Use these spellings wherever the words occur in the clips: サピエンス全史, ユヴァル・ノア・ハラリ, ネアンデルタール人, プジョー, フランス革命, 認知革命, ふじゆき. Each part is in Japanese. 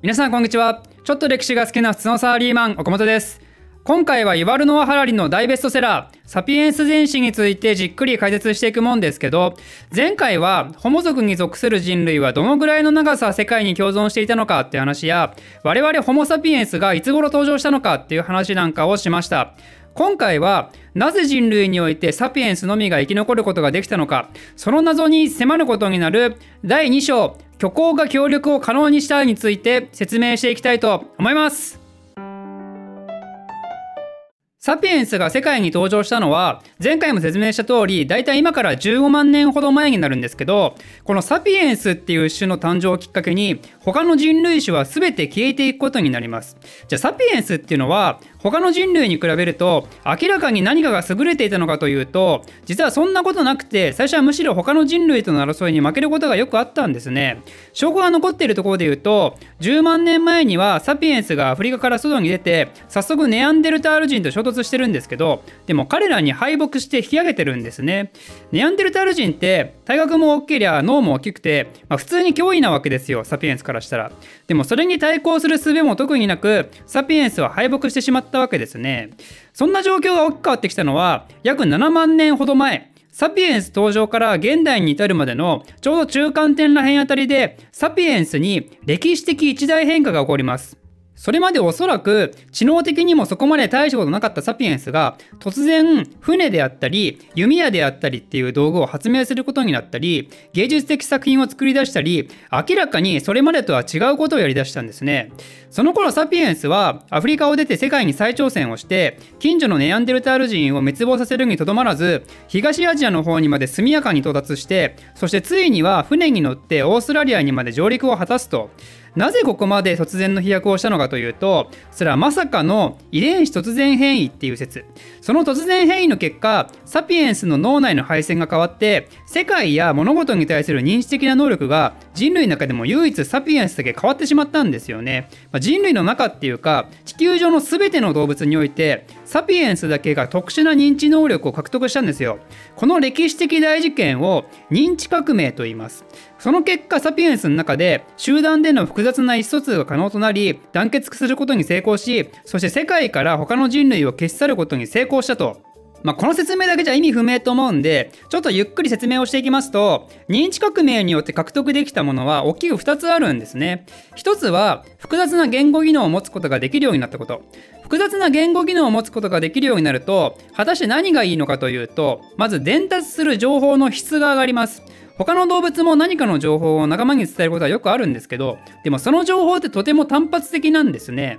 皆さんこんにちは。ちょっと歴史が好きな普通のサラリーマン岡本です。今回はユヴァル・ノア・ハラリの大ベストセラーサピエンス全史についてじっくり解説していくもんですけど、前回はホモ族に属する人類はどのぐらいの長さ世界に共存していたのかって話や、我々ホモサピエンスがいつ頃登場したのかっていう話なんかをしました。今回はなぜ人類においてサピエンスのみが生き残ることができたのか、その謎に迫ることになる第2章虚構が協力を可能にしたについて説明していきたいと思います。サピエンスが世界に登場したのは、前回も説明した通りだいたい今から15万年ほど前になるんですけど、このサピエンスっていう種の誕生をきっかけに他の人類種は全て消えていくことになります。じゃあサピエンスっていうのは他の人類に比べると明らかに何かが優れていたのかというと、実はそんなことなくて、最初はむしろ他の人類との争いに負けることがよくあったんですね。証拠が残っているところで言うと、10万年前にはサピエンスがアフリカから外に出て早速ネアンデルタール人と衝突してるんですけど、でも彼らに敗北して引き上げてるんですね。ネアンデルタール人って体格も大きけりゃ脳も大きくて、普通に脅威なわけですよ、サピエンスからしたら。でもそれに対抗する術も特になく、サピエンスは敗北してしまったわけですね。そんな状況が大きく変わってきたのは約7万年ほど前、サピエンス登場から現代に至るまでのちょうど中間点らへんあたりで、サピエンスに歴史的一大変化が起こります。それまでおそらく知能的にもそこまで大したことなかったサピエンスが、突然船であったり弓矢であったりっていう道具を発明することになったり、芸術的作品を作り出したり、明らかにそれまでとは違うことをやりだしたんですね。その頃サピエンスはアフリカを出て世界に再挑戦をして、近所のネアンデルタール人を滅亡させるにとどまらず東アジアの方にまで速やかに到達して、そしてついには船に乗ってオーストラリアにまで上陸を果たすと。なぜここまで突然の飛躍をしたのかというと、それはまさかの遺伝子突然変異っていう説。その突然変異の結果、サピエンスの脳内の配線が変わって、世界や物事に対する認知的な能力が人類の中でも唯一サピエンスだけ変わってしまったんですよね。人類の中っていうか地球上の全ての動物においてサピエンスだけが特殊な認知能力を獲得したんですよ。この歴史的大事件を認知革命と言います。その結果、サピエンスの中で集団での複雑な意思疎通が可能となり、団結することに成功し、そして世界から他の人類を消し去ることに成功したと。この説明だけじゃ意味不明と思うんで、ちょっとゆっくり説明をしていきますと、認知革命によって獲得できたものは大きく2つあるんですね。1つは複雑な言語技能を持つことができるようになったこと。複雑な言語技能を持つことができるようになると、果たして何がいいのかというと、まず伝達する情報の質が上がります。他の動物も何かの情報を仲間に伝えることはよくあるんですけど、でもその情報ってとても単発的なんですね。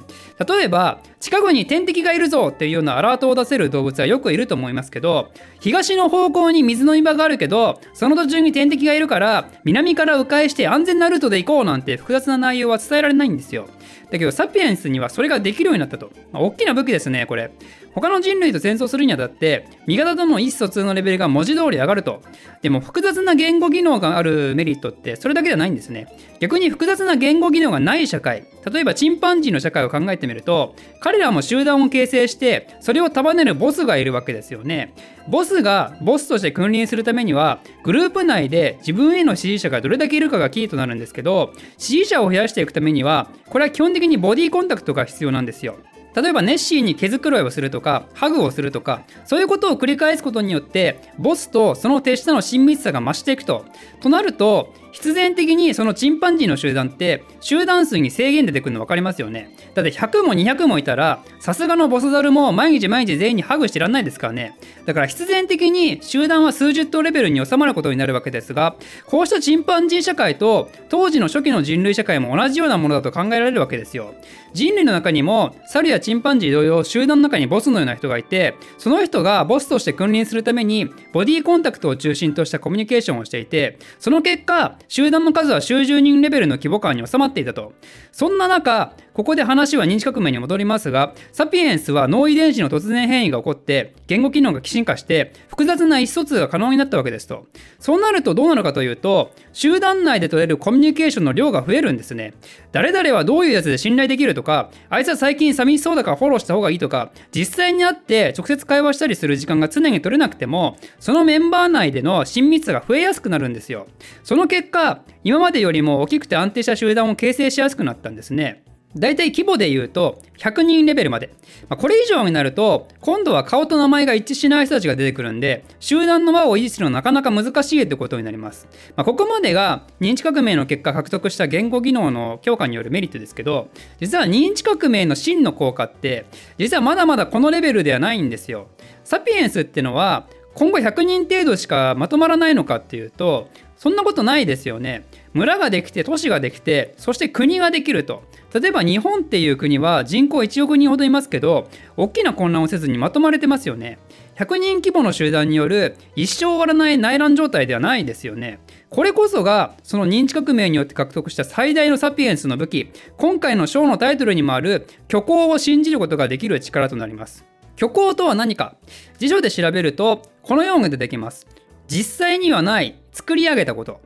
例えば近くに天敵がいるぞっていうようなアラートを出せる動物はよくいると思いますけど、東の方向に水の岩があるけど、その途中に天敵がいるから南から迂回して安全なルートで行こうなんて複雑な内容は伝えられないんですよ。だけどサピエンスにはそれができるようになったと。大きな武器ですね、これ。他の人類と戦争するにあたって味方との意思疎通のレベルが文字通り上がると。でも複雑な言語技能があるメリットってそれだけじゃないんですね。逆に複雑な言語技能がない社会、例えばチンパンジーの社会を考えてみると、彼らも集団を形成してそれを束ねるボスがいるわけですよね。ボスがボスとして君臨するためには、グループ内で自分への支持者がどれだけいるかがキーとなるんですけど、支持者を増やしていくためにはこれは基本的にボディコンタクトが必要なんですよ。例えばネッシーに毛づくろいをするとかハグをするとか、そういうことを繰り返すことによってボスとその手下の親密さが増していくと。となると必然的にそのチンパンジーの集団って集団数に制限出てくるの分かりますよね。だって100も200もいたら、さすがのボスザルも毎日全員にハグしてらんないですからね。だから必然的に集団は数十頭レベルに収まることになるわけですが、こうしたチンパンジー社会と当時の初期の人類社会も同じようなものだと考えられるわけですよ。人類の中にもサルやチンパンジー同様、集団の中にボスのような人がいて、その人がボスとして君臨するためにボディコンタクトを中心としたコミュニケーションをしていて、その結果集団の数は数十人レベルの規模感に収まっていたと。そんな中、ここで話は認知革命に戻りますが、サピエンスは脳遺伝子の突然変異が起こって言語機能が進化して複雑な意思疎通が可能になったわけですと。そうなるとどうなるかというと、集団内で取れるコミュニケーションの量が増えるんですね。誰々はどういうやつで信頼できるとか、あいつは最近寂しそうだからフォローした方がいいとか、実際に会って直接会話したりする時間が常に取れなくても、そのメンバー内での親密さが増えやすくなるんですよ。その結結果、今までよりも大きくて安定した集団を形成しやすくなったんですね。だいたい規模で言うと100人レベルまで、これ以上になると今度は顔と名前が一致しない人たちが出てくるんで、集団の輪を維持するのはなかなか難しいということになります。ここまでが認知革命の結果獲得した言語技能の強化によるメリットですけど、実は認知革命の真の効果って実はまだまだこのレベルではないんですよ。サピエンスってのは今後100人程度しかまとまらないのかっていうと、そんなことないですよね。村ができて、都市ができて、そして国ができると。例えば日本っていう国は人口1億人ほどいますけど、大きな混乱をせずにまとまれてますよね。100人規模の集団による一生終わらない内乱状態ではないですよね。これこそがその認知革命によって獲得した最大のサピエンスの武器、今回の章のタイトルにもある虚構を信じることができる力となります。虚構とは何か、辞書で調べるとこのように出てきます。実際にはない作り上げたこと。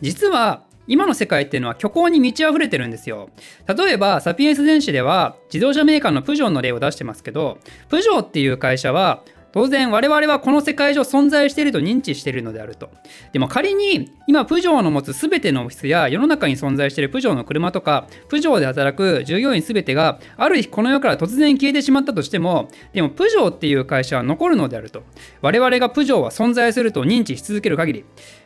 実は今の世界っていうのは虚構に満ち溢れてるんですよ。例えばサピエンス全史では自動車メーカーのプジョーの例を出してますけど、プジョーっていう会社は当然我々はこの世界上存在していると認知しているのであると。でも仮に今プジョーの持つ全てのオフィスや世の中に存在しているプジョーの車とか、プジョーで働く従業員全てがある日この世から突然消えてしまったとしても、でもプジョーっていう会社は残るのであると。我々がプジョーは存在すると認知し続ける限り、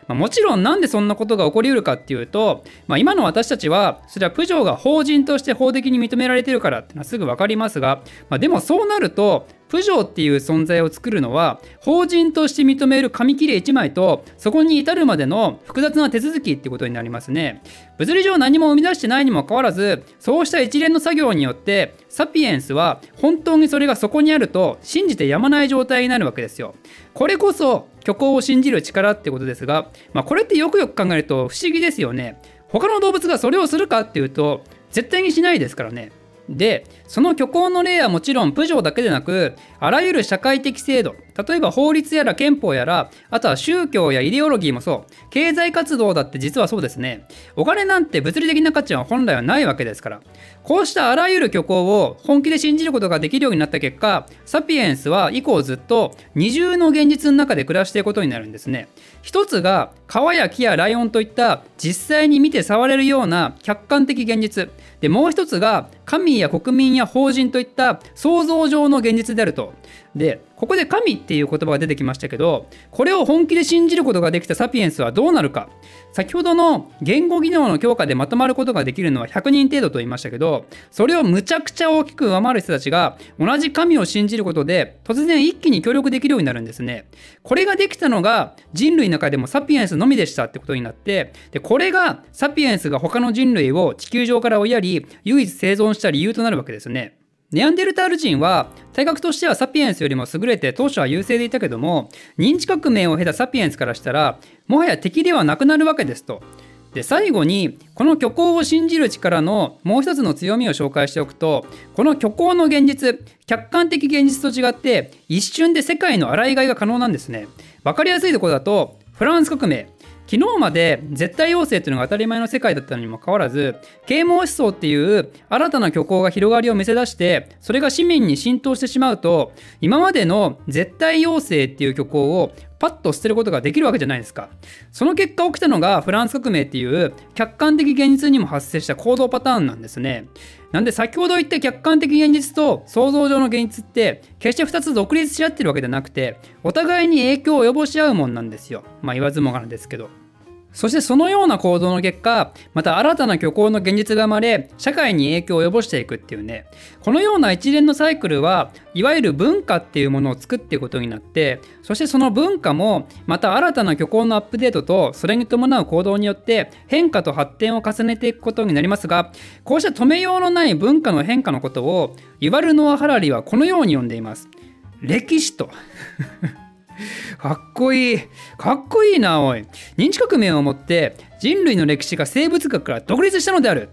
もちろんなんでそんなことが起こりうるかっていうと、今の私たちはそれはプジョーが法人として法的に認められているからってのはすぐわかりますが、でもそうなるとプジョーっていう存在を作るのは法人として認める紙切れ1枚とそこに至るまでの複雑な手続きってことになりますね。物理上何も生み出してないにもかかわらず、そうした一連の作業によってサピエンスは本当にそれがそこにあると信じてやまない状態になるわけですよ。これこそ虚構を信じる力ってことですが、これってよくよく考えると不思議ですよね。他の動物がそれをするかっていうと絶対にしないですからね。で、その虚構の例はもちろんプジョーだけでなく、あらゆる社会的制度、例えば法律やら憲法やら、あとは宗教やイデオロギーもそう、経済活動だって実はそうですね。お金なんて物理的な価値は本来はないわけですから、こうしたあらゆる虚構を本気で信じることができるようになった結果、サピエンスは以降ずっと二重の現実の中で暮らしていくことになるんですね。一つが川や木やライオンといった実際に見て触れるような客観的現実で、もう一つが神や国民や法人といった想像上の現実であると。で、ここで神っていう言葉が出てきましたけど、これを本気で信じることができたサピエンスはどうなるか。先ほどの言語技能の強化でまとまることができるのは100人程度と言いましたけど、それをむちゃくちゃ大きく上回る人たちが同じ神を信じることで突然一気に協力できるようになるんですね。これができたのが人類の中でもサピエンスのみでしたってことになって、でこれがサピエンスが他の人類を地球上から追いやり唯一生存した理由となるわけですね。ネアンデルタール人は体格としてはサピエンスよりも優れて当初は優勢でいたけども、認知革命を経たサピエンスからしたらもはや敵ではなくなるわけですと。で、最後にこの虚構を信じる力のもう一つの強みを紹介しておくと、この虚構の現実、客観的現実と違って一瞬で世界の洗い替えが可能なんですね。わかりやすいところだとフランス革命、昨日まで絶対王政というのが当たり前の世界だったのにもかかわらず、啓蒙思想っていう新たな虚構が広がりを見せ出して、それが市民に浸透してしまうと、今までの絶対王政っていう虚構をパッと捨てることができるわけじゃないですか。その結果起きたのがフランス革命っていう客観的現実にも発生した行動パターンなんですね。なんで先ほど言った客観的現実と想像上の現実って決して2つ独立し合ってるわけじゃなくて、お互いに影響を及ぼし合うもんなんですよ。言わずもがなですけど。そしてそのような行動の結果、また新たな虚構の現実が生まれ、社会に影響を及ぼしていくっていうね。このような一連のサイクルはいわゆる文化っていうものを作っていくことになって、そしてその文化もまた新たな虚構のアップデートとそれに伴う行動によって変化と発展を重ねていくことになりますが、こうした止めようのない文化の変化のことをユヴァル・ノア・ハラリはこのように呼んでいます。歴史とかっこいいな。おい、認知革命をもって人類の歴史が生物学から独立したのである。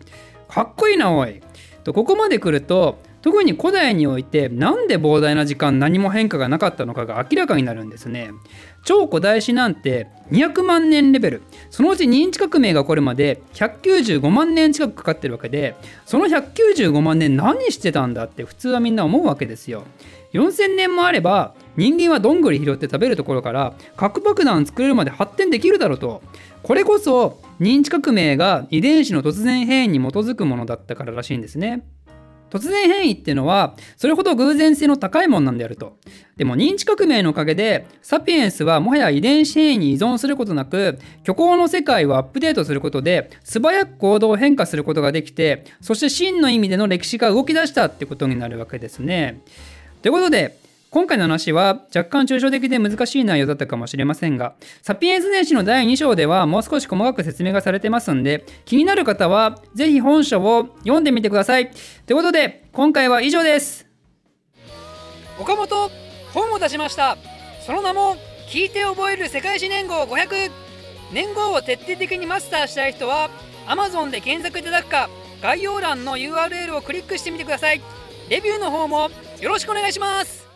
かっこいいなおいと。ここまで来ると、特に古代においてなんで膨大な時間何も変化がなかったのかが明らかになるんですね。超古代史なんて200万年レベル、そのうち認知革命が起こるまで195万年近くかかってるわけで、その195万年何してたんだって普通はみんな思うわけですよ。4000年もあれば人間はどんぐり拾って食べるところから核爆弾作れるまで発展できるだろうと。これこそ認知革命が遺伝子の突然変異に基づくものだったかららしいんですね。突然変異っていうのはそれほど偶然性の高いもんなんであると。でも認知革命のおかげでサピエンスはもはや遺伝子変異に依存することなく、虚構の世界をアップデートすることで素早く行動を変化することができて、そして真の意味での歴史が動き出したってことになるわけですね。ということで今回の話は若干抽象的で難しい内容だったかもしれませんが、サピエンス年史の第2章ではもう少し細かく説明がされてますんで、気になる方はぜひ本書を読んでみてください。ということで今回は以上です。岡本、本を出しました。その名も聞いて覚える世界史年号500。年号を徹底的にマスターしたい人は Amazon で検索いただくか、概要欄の URL をクリックしてみてください。レビューの方もよろしくお願いします。